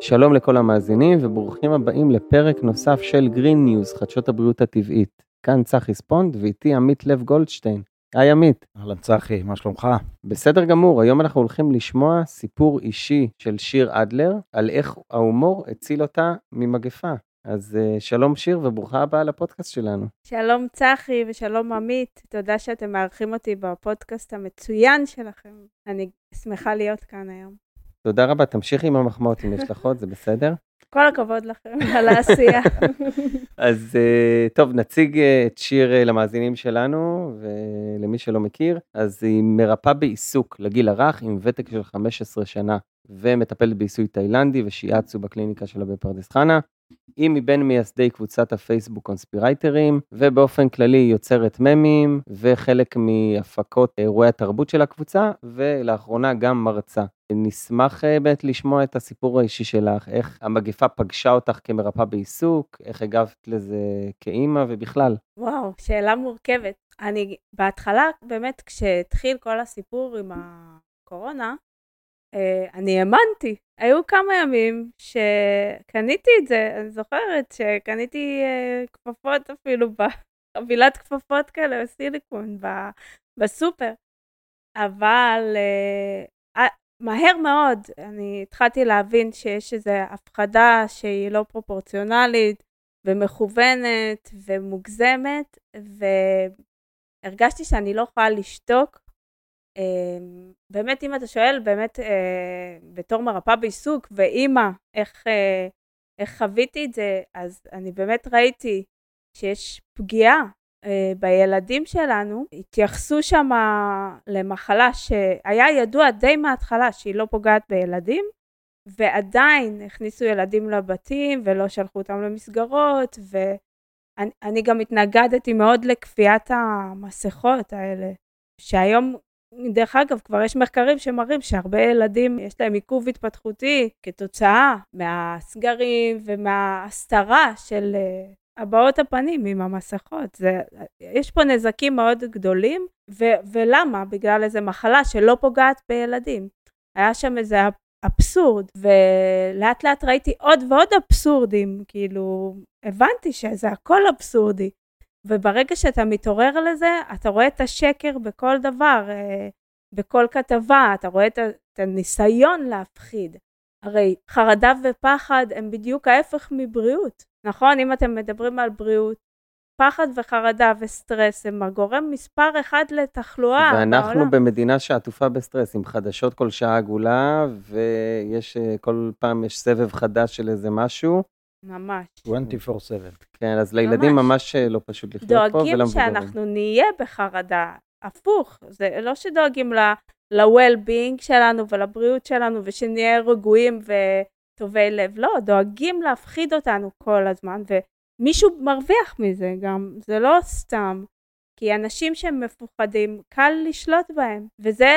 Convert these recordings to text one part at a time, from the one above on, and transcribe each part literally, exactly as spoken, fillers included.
שלום לכל המאזינים וברוכים הבאים לפרק נוסף של גרין ניוז, חדשות הבריאות הטבעית. כאן צחי ספונד ואיתי עמית לב גולדשטיין. היי עמית. אהלן צחי, מה שלומך? בסדר גמור, היום אנחנו הולכים לשמוע סיפור אישי של שיר אדלר על איך ההומור הציל אותה ממגפה. אז uh, שלום שיר וברוכה הבאה לפודקאסט שלנו. שלום צחי ושלום עמית, תודה שאתם מארחים אותי בפודקאסט המצוין שלכם. אני שמחה להיות כאן היום. תודה רבה, תמשיכי עם המחמאות אם יש לחות, זה בסדר? כל הכבוד לכם על העשייה. אז טוב, נציג את שיר למאזינים שלנו, ולמי שלא מכיר, אז היא מרפאה בעיסוק לגיל הרך עם ותק של חמש עשרה שנה, ומטפלת בעיסוי תאילנדי ושיאצו בקליניקה שלה בפרדס חנה. היא מבין מייסדי קבוצת הפייסבוק קונספירייטרים, ובאופן כללי יוצרת ממים, וחלק מהפקות אירועי התרבות של הקבוצה, ולאחרונה גם מרצה. נשמח באמת לשמוע את הסיפור האישי שלך, איך המגפה פגשה אותך כמרפאה בעיסוק, איך הגבת לזה כאימא ובכלל. וואו, שאלה מורכבת. אני בהתחלה באמת כשהתחיל כל הסיפור עם הקורונה, אני האמנתי. היו כמה ימים שקניתי את זה, אני זוכרת שקניתי כפפות אפילו, חבילת כפפות כאלה, סיליקון בסופר, אבל מהר מאוד אני התחלתי להבין שיש איזו הפחדה שהיא לא פרופורציונלית ומכוונת ומוגזמת, והרגשתי שאני לא יכולה לשתוק. באמת אם אתה שואל באמת בתור מרפאה בעיסוק ואימא איך, איך חוויתי את זה, אז אני באמת ראיתי שיש פגיעה בילדים שלנו. התייחסו שם למחלה שהיה ידוע די מההתחלה שהיא לא פוגעת בילדים, ועדיין הכניסו ילדים לבתים ולא שלחו אותם למסגרות, ואני אני גם התנגדתי מאוד לכפיית המסכות האלה, שהיום דרך אגב כבר יש מחקרים שמראים שהרבה ילדים יש להם עיכוב התפתחותי כתוצאה מהסגרים ומההסתרה של הבעות הפנים עם המסכות. זה, יש פה נזקים מאוד גדולים, ו- ולמה? בגלל איזו מחלה שלא פוגעת בילדים. היה שם איזה אבסורד, ולאט לאט ראיתי עוד ועוד אבסורדים, כאילו הבנתי שזה הכל אבסורדי, וברגע שאתה מתעורר לזה, אתה רואה את השקר בכל דבר, בכל כתבה, אתה רואה את הניסיון להפחיד. הרי חרדה ופחד הם בדיוק ההפך מבריאות. נכון, אם אתם מדברים על בריאות, פחד וחרדה וסטרס הם הגורם מספר אחד לתחלואה. ואנחנו בעולם. במדינה שעטופה בסטרס, עם חדשות כל שעה עגולה, ויש כל פעם יש סבב חדש של איזה משהו. ממש. עשרים וארבע שבע. כן, אז לילדים ממש, ממש לא פשוט לחיות פה. דואגים שאנחנו נהיה בחרדה, הפוך. זה לא שדואגים ל-well-being שלנו ולבריאות שלנו, ושנהיה רגועים וטובי לב. לא, דואגים להפחיד אותנו כל הזמן, ומישהו מרוויח מזה גם. זה לא סתם. כי אנשים שהם מפוחדים, קל לשלוט בהם. וזה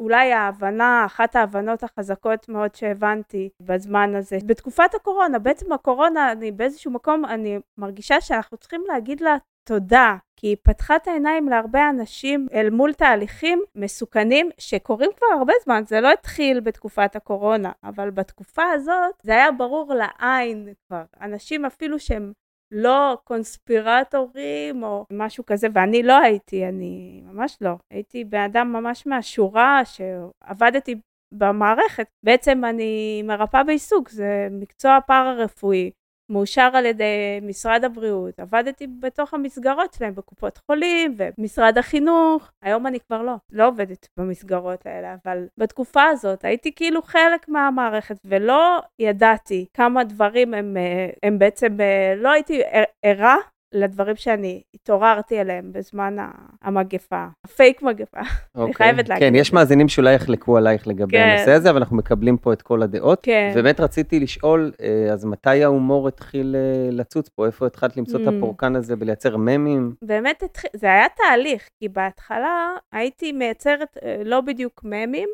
אולי ההבנה, אחת ההבנות החזקות מאוד שהבנתי בזמן הזה. בתקופת הקורונה, בעצם הקורונה, אני באיזשהו מקום, אני מרגישה שאנחנו צריכים להגיד לה תודה, כי היא פתחה את העיניים להרבה אנשים אל מול תהליכים מסוכנים שקורים כבר הרבה זמן. זה לא התחיל בתקופת הקורונה, אבל בתקופה הזאת זה היה ברור לעין כבר. אנשים אפילו שהם לא קונספירטורים או משהו כזה, ואני לא הייתי, אני ממש לא. הייתי באדם ממש מהשורה שעבדתי במערכת. בעצם אני מרפאה בעיסוק, זה מקצוע פארה-רפואי, מאושר על ידי משרד הבריאות. עבדתי בתוך המסגרות שלהם, בקופות חולים ומשרד החינוך. היום אני כבר לא, לא עובדת במסגרות האלה, אבל בתקופה הזאת הייתי כאילו חלק מהמערכת, ולא ידעתי כמה דברים הם, הם בעצם, לא הייתי ערה לדברים שאני התעוררתי אליהם בזמן המגפה, הפייק מגפה. אני חייבת להגיד. כן, יש מאזינים שאולי יחלקו עלייך לגבי הנושא הזה, אבל אנחנו מקבלים פה את כל הדעות. באמת רציתי לשאול, אז מתי ההומור התחיל לצוץ פה? איפה התחלת למצוא את הפורקן הזה ולייצר ממים? באמת, זה היה תהליך, כי בהתחלה הייתי מייצרת לא בדיוק ממים,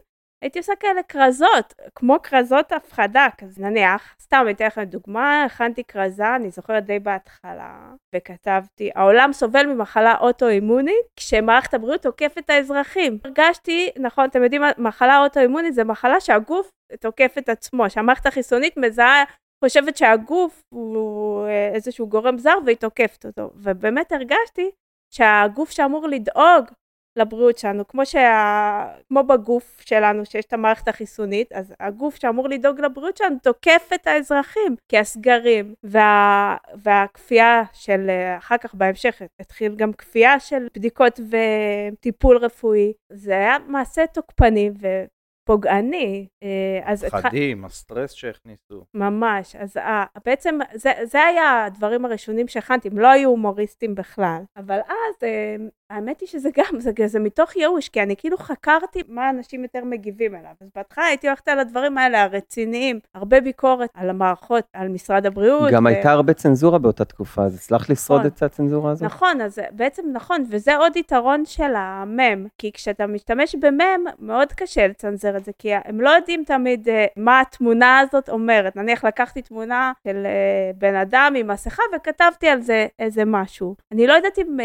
הייתי עושה כאלה קרזות, כמו קרזות הפחדה, כזה נניח. סתם, אני אתן לכם דוגמה, הכנתי קרזה, אני זוכרת די בהתחלה, וכתבתי, העולם סובל ממחלה אוטואימונית, כשמערכת הבריאות תוקף את האזרחים. הרגשתי, נכון, אתם יודעים, מחלה אוטואימונית זה מחלה שהגוף תוקף את עצמו, שהמערכת החיסונית מזהה, חושבת שהגוף הוא איזשהו גורם זר, והיא תוקפת אותו. ובאמת הרגשתי שהגוף שאמור לדאוג, לבריאות שלנו, כמו, שה... כמו בגוף שלנו שיש את המערכת החיסונית, אז הגוף שאמור לדאוג לבריאות שלנו תוקף את האזרחים, כי הסגרים וה... והכפייה של, אחר כך בהמשך התחיל גם כפייה של בדיקות וטיפול רפואי, זה היה מעשה תוקפני ופוגעני. פחדים, התח... הסטרס שהכניסו. ממש, אז 아, בעצם זה, זה היה הדברים הראשונים שהכנתי, הם לא היו הומוריסטים בכלל, אבל אז... האמת היא שזה גם, זה, זה מתוך ייאוש, כי אני כאילו חקרתי מה אנשים יותר מגיבים אליו. אז בהתחלה הייתי הולכת על הדברים האלה, הרציניים, הרבה ביקורת על המערכות, על משרד הבריאות. גם ו... הייתה הרבה צנזורה באותה תקופה, אז הצלחת לשרוד נכון. את הצנזורה הזאת? נכון, אז בעצם נכון, וזה עוד יתרון של המם, כי כשאתה משתמש במם, מאוד קשה לצנזר את זה, כי הם לא יודעים תמיד מה התמונה הזאת אומרת. נניח לקחתי תמונה של בן אדם עם מסכה, וכתבתי על זה איזה משהו. אני לא יודעת אם...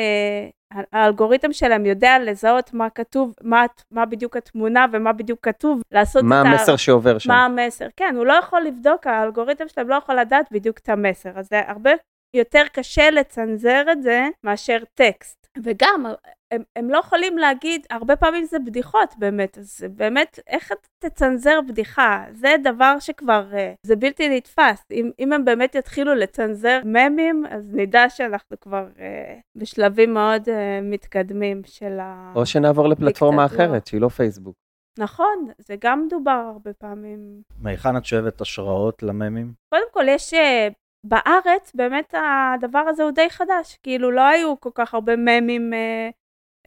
האלגוריתם שלהם יודע לזהות מה כתוב, מה, מה בדיוק התמונה ומה בדיוק כתוב, לעשות מה את המסר ה... שעובר שם. מה המסר, כן, הוא לא יכול לבדוק, האלגוריתם שלהם לא יכול לדעת בדיוק את המסר, אז זה הרבה יותר קשה לצנזר את זה מאשר טקסט. וגם הם, הם לא יכולים להגיד, הרבה פעמים זה בדיחות באמת, אז באמת איך תצנזר בדיחה, זה דבר שכבר, זה בלתי נתפס, אם, אם הם באמת יתחילו לצנזר ממים, אז נדע שאנחנו כבר אה, בשלבים מאוד אה, מתקדמים של ה... או שנעבור לפלטפורמה אחרת, שהיא לא פייסבוק. נכון, זה גם דובר הרבה פעמים. מהיכן את שואבת השראות לממים? קודם כל יש... בארץ באמת הדבר הזה הוא די חדש, כאילו לא היו כל כך הרבה ממים אה,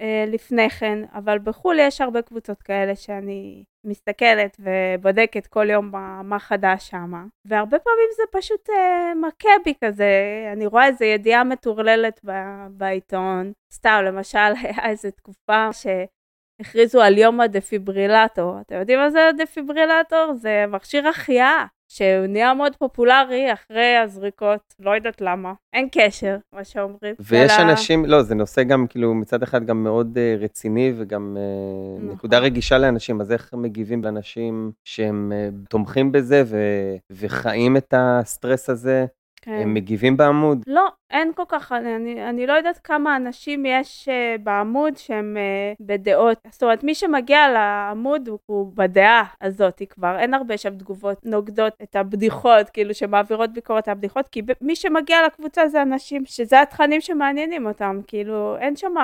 אה, לפני כן, אבל בחו"ל יש הרבה קבוצות כאלה שאני מסתכלת ובודקת כל יום מה, מה חדש שם, והרבה פעמים זה פשוט אה, מכה בי כזה, אני רואה איזו ידיעה מטורללת ב- בעיתון, סתם למשל היה איזו תקופה ש... הכריזו על יום הדפיברילטור. אתם יודעים מה זה הדפיברילטור? זה מכשיר החייאה, שהוא נהיה מאוד פופולרי אחרי הזריקות, לא יודעת למה. אין קשר, מה שאומרים. ויש אלא... אנשים, לא, זה נושא גם, כאילו, מצד אחד גם מאוד uh, רציני, וגם uh, נכון. נקודה רגישה לאנשים, אז איך מגיבים לאנשים שהם uh, תומכים בזה, ו- וחיים את הסטרס הזה? כן. הם מגיבים בעמוד? לא, אין כל כך, אני, אני לא יודעת כמה אנשים יש uh, בעמוד שהם uh, בדעות. זאת אומרת, מי שמגיע לעמוד הוא, הוא בדעה הזאת כבר. אין הרבה שם תגובות נוגדות את הבדיחות, כאילו שמעבירות ביקורת הבדיחות, כי ב- מי שמגיע לקבוצה זה אנשים שזה התכנים שמעניינים אותם, כאילו אין שם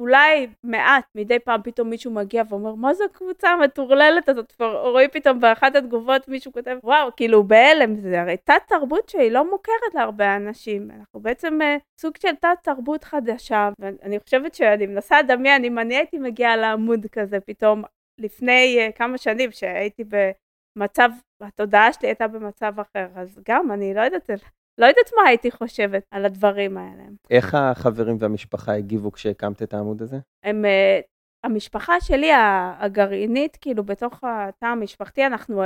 אולי מעט. מדי פעם פתאום מישהו מגיע ואומר, מה זו הקבוצה המטורללת הזאת? רואים פתאום באחת התגובות מישהו כותב, וואו, כאילו בהלם, זה הרי תת תרבות שהיא לא מוכרת להרבה אנשים. אנחנו בעצם סוג של תת תרבות חדשה, ואני חושבת שאני מנסה לדמיין, אם אני הייתי מגיעה לעמוד כזה פתאום, לפני כמה שנים שהייתי במצב, התודעה שלי הייתה במצב אחר, אז גם אני לא יודעת, לא יודעת מה הייתי חושבת על הדברים האלה. איך החברים והמשפחה הגיבו כשהקמת את העמוד הזה? הם... המשפחה שלי הגרעינית, כאילו בתוך התא המשפחתי, אנחנו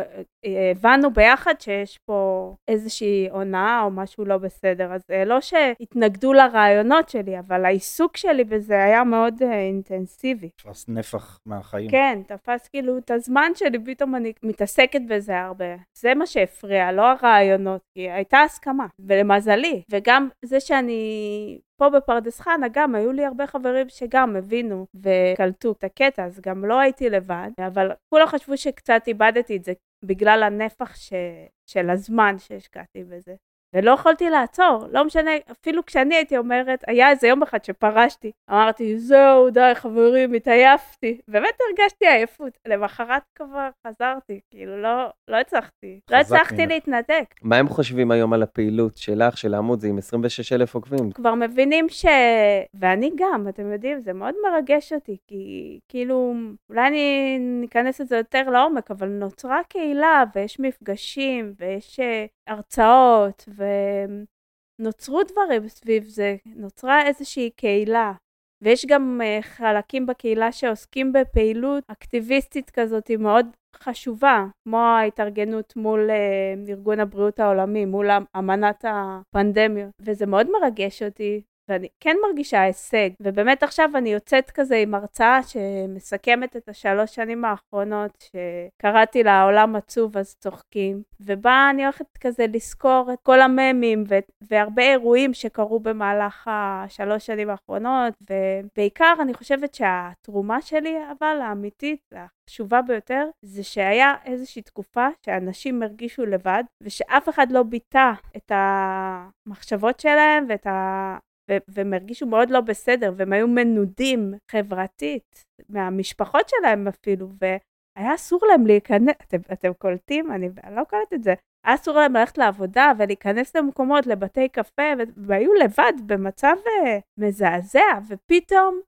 הבנו ביחד שיש פה איזושהי עונה או משהו לא בסדר, אז לא שהתנגדו לרעיונות שלי, אבל העיסוק שלי בזה היה מאוד אינטנסיבי. תפס נפח מהחיים. כן, תפס כאילו את הזמן שלי, פתאום אני מתעסקת בזה הרבה. זה מה שהפריע, לא הרעיונות, כי הייתה הסכמה, ולמזלי, וגם זה שאני... פה בפרדס חנה גם היו לי הרבה חברים שגם הבינו וקלטו את הקטע, אז גם לא הייתי לבד, אבל כולם חשבו שקצת איבדתי את זה בגלל הנפח ש... של הזמן שהשקעתי בזה. ולא יכולתי לעצור, לא משנה, אפילו כשאני הייתי אומרת, היה איזה יום אחד שפרשתי, אמרתי, זהו, די חברים, התעייפתי, באמת הרגשתי עייפות, למחרת כבר חזרתי, כאילו לא, לא הצלחתי, לא הצלחתי להתנתק. מה הם חושבים היום על הפעילות שלך, של העמוד, זה עם עשרים ושש אלף עוקבים? כבר מבינים ש... ואני גם, אתם יודעים, זה מאוד מרגש אותי, כי כאילו, אולי אני ניכנס את זה יותר לעומק, אבל נוצרה קהילה, ויש מפגשים, ויש הרצאות, ונוצרו דברים סביב זה, נוצרה איזושהי קהילה, ויש גם חלקים בקהילה שעוסקים בפעילות אקטיביסטית כזאת מאוד חשובה, כמו ההתארגנות מול ארגון הבריאות העולמי, מול אמנת הפנדמיה, וזה מאוד מרגש אותי. ואני כן מרגישה הישג, ובאמת עכשיו אני יוצאת כזה עם הרצאה שמסכמת את השלוש שנים האחרונות, שקראתי לה העולם עצוב אז צוחקים, ובה אני הולכת כזה לזכור את כל הממים, ו- והרבה אירועים שקרו במהלך השלוש שנים האחרונות, ובעיקר אני חושבת שהתרומה שלי, אבל האמיתית, החשובה ביותר, זה שהיה איזושהי תקופה שאנשים הרגישו לבד, ושאף אחד לא ביטא את המחשבות שלהם, ואת ה... והם הרגישו מאוד לא בסדר, והם היו מנודים חברתית, מהמשפחות שלהם אפילו, והיה אסור להם להיכנס, אתם, אתם קולטים? אני לא קולט את זה. היה אסור להם ללכת לעבודה, ולהיכנס למקומות, לבתי קפה, והיו לבד במצב מזעזע, ופתאום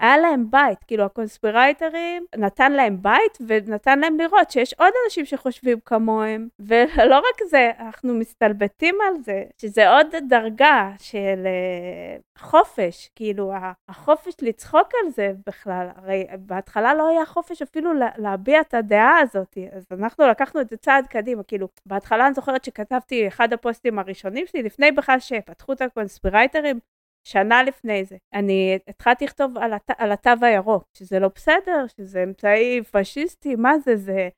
היה להם בית, כאילו הקונספירייטרים נתן להם בית, ונתן להם לראות שיש עוד אנשים שחושבים כמוהם, ולא רק זה, אנחנו מסתלבטים על זה, שזה עוד דרגה של חופש, כאילו החופש לצחוק על זה בכלל, הרי בהתחלה לא היה חופש אפילו להביע את הדעה הזאת, אז אנחנו לקחנו את זה צעד קדימה, כאילו בהתחלה אני זוכרת שכתבתי אחד הפוסטים הראשונים שלי, לפני בכלל שפתחו את הקונספירייטרים, שנה לפני זה, אני התחלתי לכתוב על, הת... על התו הירוק, שזה לא בסדר, שזה אמצעי פשיסטי, מה זה, זה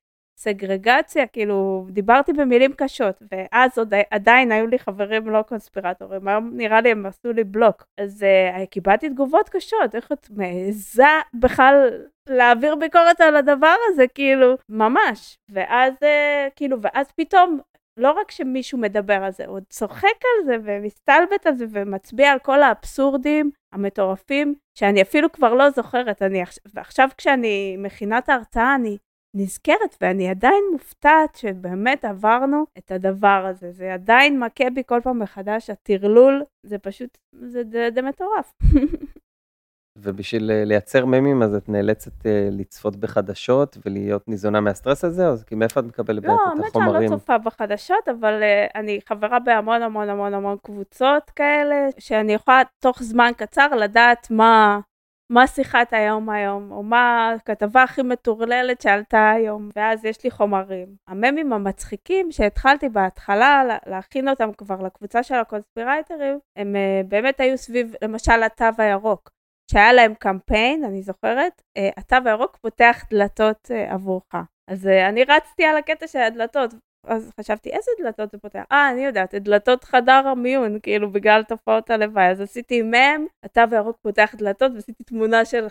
סגרגציה, כאילו דיברתי במילים קשות, ואז עוד עדיין היו לי חברים לא קונספירטורים, היום נראה לי הם עשו לי בלוק, אז uh, קיבלתי תגובות קשות, איך את מעיזה בכלל להעביר ביקורת על הדבר הזה, כאילו, ממש, ואז, uh, כאילו, ואז פתאום, לא רק שמישהו מדבר על זה, הוא צוחק על זה ומסתלבט על זה ומצביע על כל האבסורדים המטורפים, שאני אפילו כבר לא זוכרת. אני, ועכשיו כשאני מכינה את ההרצאה, אני נזכרת ואני עדיין מופתעת שבאמת עברנו את הדבר הזה. זה עדיין מכה בי כל פעם מחדש, התרלול, זה פשוט, זה די מטורף. ובשביל לייצר ממים, אז את נאלצת לצפות בחדשות ולהיות ניזונה מהסטרס הזה? אז כי מאיפה את מקבלת את החומרים? לא, באמת שאני לא צופה בחדשות, אבל אני חברה בהמון המון המון המון קבוצות כאלה, שאני יכולה תוך זמן קצר לדעת מה... מה שיחת היום היום, או מה הכתבה הכי מטורללת שעלתה היום, ואז יש לי חומרים. הממים המצחיקים שהתחלתי בהתחלה להכין אותם כבר לקבוצה של הקונספירייטרים, הם באמת היו סביב, למשל, התו הירוק. שהיה להם קמפיין, אני זוכרת, התו הירוק פותח דלתות עבורך. אז אני רצתי על הקטע של הדלתות, אז חשבתי, איזה דלתות זה פותח? אה, אני יודעת, דלתות חדר המיון, כאילו בגלל תופעות הלוואי. אז עשיתי מם, התו הירוק פותח דלתות, ועשיתי תמונה של,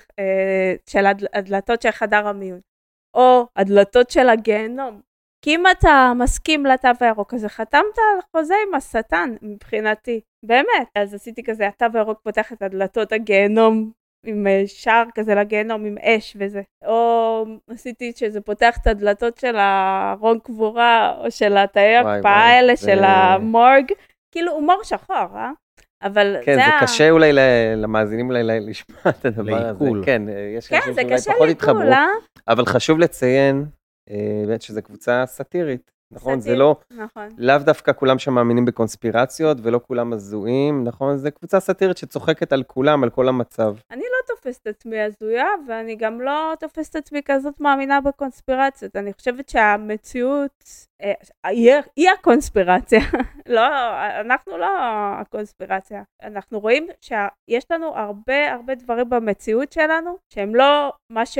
של הדלתות של חדר המיון. או הדלתות של הגיהנום. כי אם אתה מסכים לתו הירוק, אז חתמת על חוזה עם השטן, מבחינתי. באמת. אז עשיתי כזה, התו הירוק פותח את הדלתות הגיהנום, עם שער כזה לגיהנום, עם אש וזה. או עשיתי שזה פותח את הדלתות של הרון קבורה, או של התאי הקפאה האלה, של זה... המורג. כאילו, הומור שחור, אה? אבל כן, זה, זה קשה אולי למאזינים אולי לשמוע את הדבר הזה. כן, יש כן, זה קשה לעיכול, אה? אבל חשוב לציין, באמת שזו קבוצה סאטירית, נכון? סאטיר, זה לא, נכון. לאו דווקא כולם שמאמינים בקונספירציות, ולא כולם מזויים, נכון? זו קבוצה סאטירית שצוחקת על כולם, על כל המצב. אני לא תופס את עצמי הזויה, ואני גם לא תופס את עצמי כזאת מאמינה בקונספירציות. אני חושבת שהמציאות, היא, היא הקונספירציה. לא, אנחנו לא הקונספירציה. אנחנו רואים שיש לנו הרבה, הרבה דברים במציאות שלנו, שהם לא מה ש...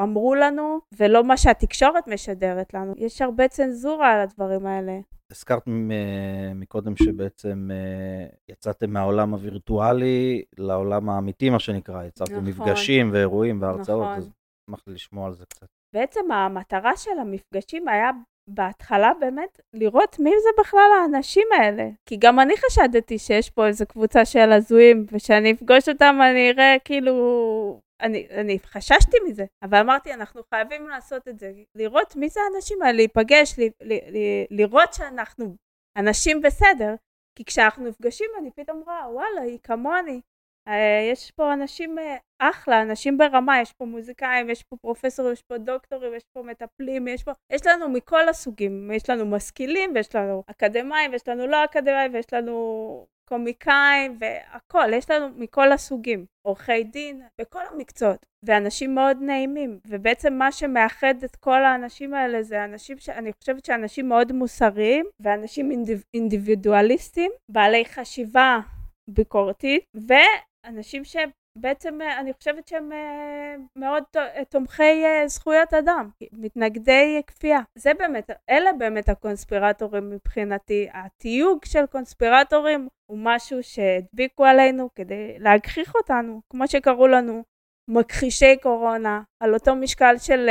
אמרו לנו, ולא מה שהתקשורת משדרת לנו. יש הרבה צנזורה על הדברים האלה. הזכרת מקודם שבעצם יצאתם מהעולם הווירטואלי לעולם האמיתי, מה שנקרא. יצרתם נכון. מפגשים ואירועים והרצאות. נכון. אז נמח לשמוע על זה קצת. בעצם המטרה של המפגשים היה בהתחלה באמת לראות מי זה בכלל האנשים האלה. כי גם אני חשדתי שיש פה איזו קבוצה של הזויים, ושאני אפגוש אותם אני אראה כאילו... אני, אני חששתי מזה, אבל אמרתי, אנחנו חייבים לעשות את זה, לראות מי זה האנשים האלה, להיפגש, ל, ל, ל, לראות שאנחנו אנשים בסדר, כי כשאנחנו נפגשים, אני פתאום רואה, וואלה, היא כמוני, יש פה אנשים אחלה, אנשים ברמה, יש פה מוזיקאים, יש פה פרופסורים, יש פה דוקטורים, יש פה מטפלים, יש פה, יש לנו מכל הסוגים, יש לנו משכילים, ויש לנו אקדמיים, ויש לנו לא אקדמיים, ויש לנו קומיקאים והכל, יש לנו מכל הסוגים, עורכי דין וכל המקצועות, ואנשים מאוד נעימים, ובעצם מה שמאחד את כל האנשים האלה זה אנשים שאני חושבת שאנשים מאוד מוסריים, ואנשים אינדיב, אינדיבידואליסטים, בעלי חשיבה ביקורתית, ואנשים שבעצם אני חושבת שהם מאוד תומכי זכויות אדם, מתנגדי כפייה. זה באמת, אלה באמת הקונספירטורים מבחינתי, התיוג של קונספירטורים הוא משהו שהדביקו עלינו כדי להגחיך אותנו, כמו שקראו לנו מכחישי קורונה, על אותו משקל של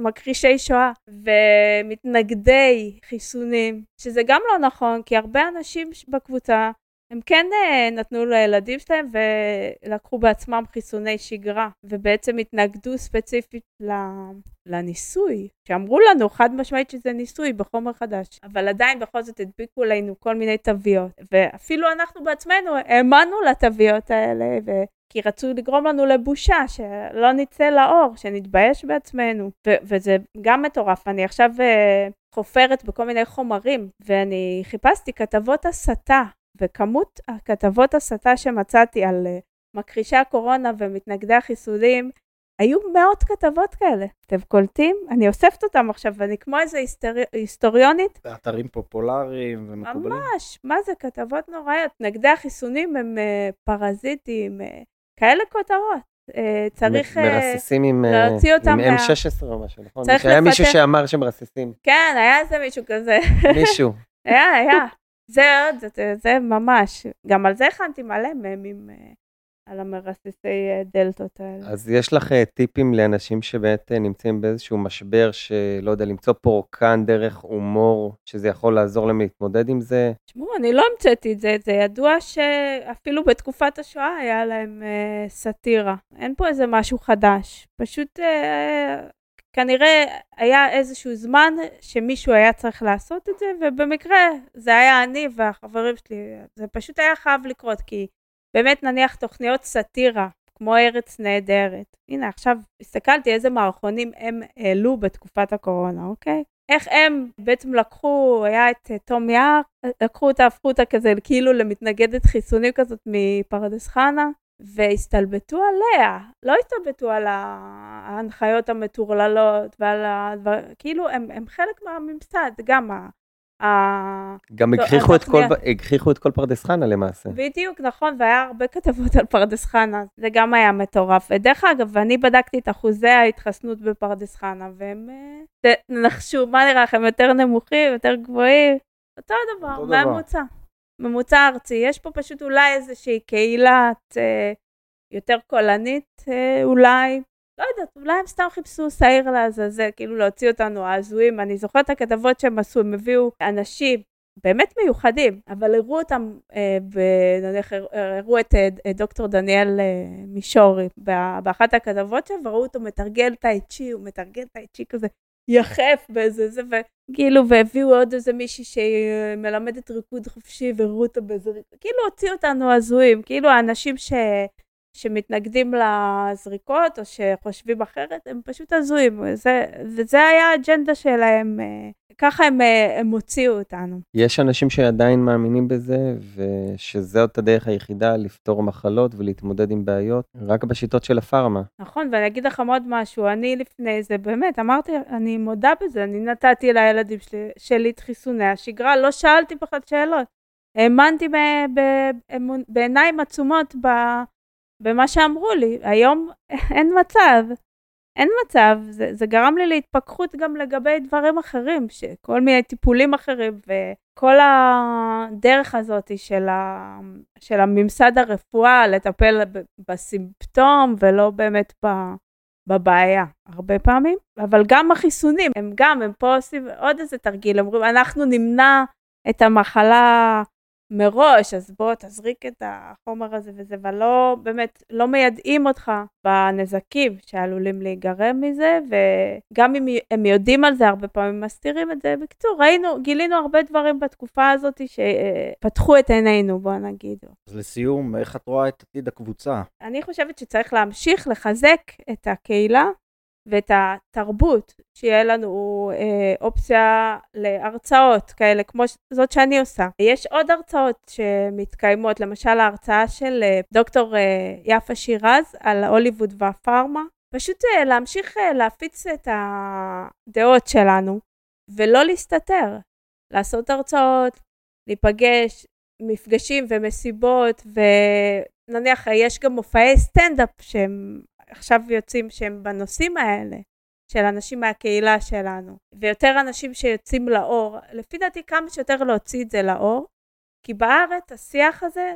מכחישי שואה, ומתנגדי חיסונים, שזה גם לא נכון, כי הרבה אנשים בקבוצה, הם כן נתנו לילדים שלהם ולקחו בעצמם חיסוני שגרה, ובעצם התנגדו ספציפית לניסוי, שאמרו לנו חד משמעית שזה ניסוי בחומר חדש, אבל עדיין בכל זאת הדביקו לנו כל מיני תוויות, ואפילו אנחנו בעצמנו האמנו לתוויות האלה, ו... כי רצו לגרום לנו לבושה, שלא נצא לאור, שנתבייש בעצמנו, ו- וזה גם מטורף. אני עכשיו uh, חופרת בכל מיני חומרים, ואני חיפשתי כתבות הסתה, וכמות הכתבות הסתה שמצאתי על uh, מכחישי הקורונה ומתנגדי החיסונים, היו מאות כתבות כאלה. אתם קולטים? אני אוספת אותם עכשיו, ואני כמו איזו היסטורי... היסטוריונית. אתרים פופולריים ומקובלים. ממש, מה זה? כתבות נוראיות. נגדי החיסונים הם uh, פרזיטים, uh, כאלה כותרות. Uh, צריך מ- מרסיסים uh, עם, להוציא אותם. עם אם שש עשרה או משהו, נכון? צריך לפתח. היה מישהו שאמר שמרסיסים. כן, היה איזה מישהו כזה. מישהו. היה, היה. זה עוד, זה, זה ממש. גם על זה הכנתי מלא מהם עם... על המרסיסי דלתות האלה. אז יש לך טיפים לאנשים שבאמת נמצאים באיזשהו משבר, שלא יודע, למצוא פה כאן דרך הומור, שזה יכול לעזור להם להתמודד עם זה? תשמעו, אני לא המצאתי את זה, זה ידוע שאפילו בתקופת השואה היה להם אה, סאטירה. אין פה איזה משהו חדש. פשוט אה, כנראה היה איזשהו זמן שמישהו היה צריך לעשות את זה, ובמקרה זה היה אני והחברים שלי. זה פשוט היה חייב לקרות, כי באמת נניח תוכניות סאטירה, כמו ארץ נהדרת. הנה, עכשיו הסתכלתי איזה מערכונים הם העלו בתקופת הקורונה, אוקיי? איך הם בעצם לקחו, היה את תום יער, לקחו אותה, הפכו אותה כזה, כאילו למתנגדת חיסונים כזאת מפרדס חנה, והסתלבטו עליה. לא הסתלבטו על ההנחיות המטורללות, ועל הדבר, כאילו הם, הם חלק מהממסד, גם ה... גם הגחיכו את כל הגחיכו את כל פרדס חנה למעשה. בדיוק, נכון, והיה הרבה כתבות על פרדס חנה, זה גם היה מטורף. דרך אגב, אני בדקתי את אחוזי ההתחסנות בפרדס חנה, והם נחשו, מה נראה לכם, יותר נמוכים, יותר גבוהים, אותו דבר, ממוצע, ממוצע ארצי. יש פה פשוט אולי איזושהי קהילת יותר קולנית, אולי, לא יודעת, אולי הם סתם חיפשו שעיר להזזה, כאילו להוציא אותנו העזויים. אני זוכרת את הכתבות שהם עשו, הם הביאו אנשים באמת מיוחדים, אבל הראו אותם, אה, ב... נניח, הראו את אה, דוקטור דניאל אה, מישורי, באחת הכתבות שהם, וראו אותו מתרגל טאי צ'י, הוא מתרגל טאי צ'י כזה, יחף באיזה זה, וכאילו, והביאו עוד איזה מישהי שמלמדת ריקוד חופשי, וראו אותו באיזה, כאילו הוציאו אותנו העזויים, כאילו האנשים ש... שמתנגדים לזריקות או שחושבים אחרת, הם פשוט הזויים, וזה, וזה היה האג'נדה שלהם, ככה הם, הם הוציאו אותנו. יש אנשים שעדיין מאמינים בזה, ושזאת הדרך היחידה לפתור מחלות ולהתמודד עם בעיות, רק בשיטות של הפארמה. נכון, ואני אגיד לכם עוד משהו, אני לפני זה, באמת, אמרתי, אני מודה בזה, אני נתתי לילדים שלי, שלי את חיסוני השגרה, לא שאלתי בכלל שאלות, האמנתי בעיניים עצומות ב... במה שאמרו לי, היום אין מצב, אין מצב, זה, זה גרם לי להתפכחות גם לגבי דברים אחרים, כל מיני טיפולים אחרים, וכל הדרך הזאת של, ה, של הממסד הרפואה, לטפל בסימפטום ולא באמת בבעיה, הרבה פעמים, אבל גם החיסונים, הם גם, הם פה עושים עוד איזה תרגיל, אומרים, אנחנו נמנע את המחלה, מראש, אז בוא תזריק את החומר הזה וזה, ולא, באמת, לא מיידעים אותך בנזקים שעלולים להיגרם מזה, וגם אם הם יודעים על זה, הרבה פעמים מסתירים את זה. בקצור, ראינו, גילינו הרבה דברים בתקופה הזאת שפתחו את עינינו, בוא נגיד. אז לסיום, איך את רואה את עתיד הקבוצה? אני חושבת שצריך להמשיך לחזק את הקהילה, ואת התרבות, שיהיה לנו אה, אופציה להרצאות כאלה, כמו זאת שאני עושה. יש עוד הרצאות שמתקיימות, למשל ההרצאה של אה, דוקטור אה, יפה שיר עז על הוליווד והפארמה. פשוט אה, להמשיך אה, להפיץ את הדעות שלנו, ולא להסתתר, לעשות הרצאות, להיפגש, מפגשים ומסיבות, ונניח יש גם מופעי סטנדאפ שהם עכשיו יוצאים שהם בנושאים האלה, של אנשים מהקהילה שלנו, ויותר אנשים שיוצאים לאור, לפי דעתי כמה שיותר להוציא את זה לאור, כי בארץ השיח הזה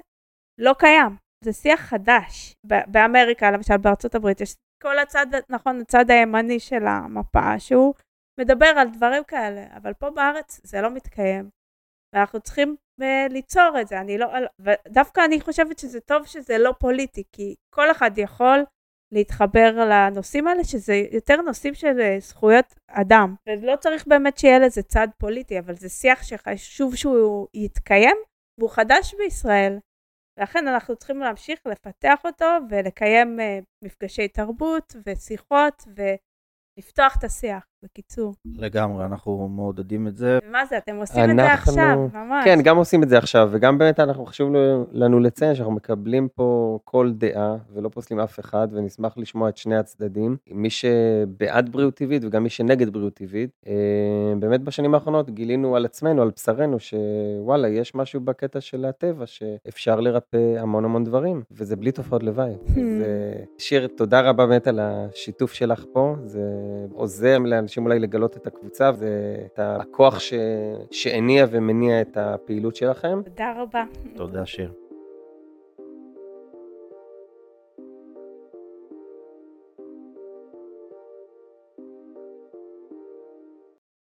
לא קיים, זה שיח חדש. באמריקה, למשל בארצות הברית, יש כל הצד, נכון, הצד הימני של המפה, שהוא מדבר על דברים כאלה, אבל פה בארץ זה לא מתקיים, ואנחנו צריכים ליצור את זה, אני לא, ודווקא אני חושבת שזה טוב שזה לא פוליטי, כי כל אחד יכול להתחבר לנושאים האלה, שזה יותר נושאים של זכויות אדם, ולא צריך באמת שיהיה לזה צד פוליטי, אבל זה שיח שחשוב שהוא יתקיים, והוא חדש בישראל, ולכן אנחנו צריכים להמשיך לפתח אותו, ולקיים מפגשי תרבות ושיחות, ולפתוח את השיח, בקיצור. לגמרי, אנחנו מעודדים את זה. מה זה, אתם עושים אנחנו... את זה עכשיו, ממש. כן, גם עושים את זה עכשיו, וגם באמת אנחנו חשוב לנו לציין, שאנחנו מקבלים פה כל דעה, ולא פוסלים אף אחד, ונשמח לשמוע את שני הצדדים, מי שבעד בריאות טבעית, וגם מי שנגד בריאות טבעית. באמת בשנים האחרונות גילינו על עצמנו, על בשרנו, שוואלה, יש משהו בקטע של הטבע, שאפשר לרפא המון המון דברים, וזה בלי תופעות לוואי. אז שיר, תודה רבה באמת על השיתוף שלך פה, זה עוזר לאנשים אולי לגלות את הקבוצה, ואת הכוח ש... שהניע ומניע את הפעילות שלכם. תודה רבה. תודה שיר.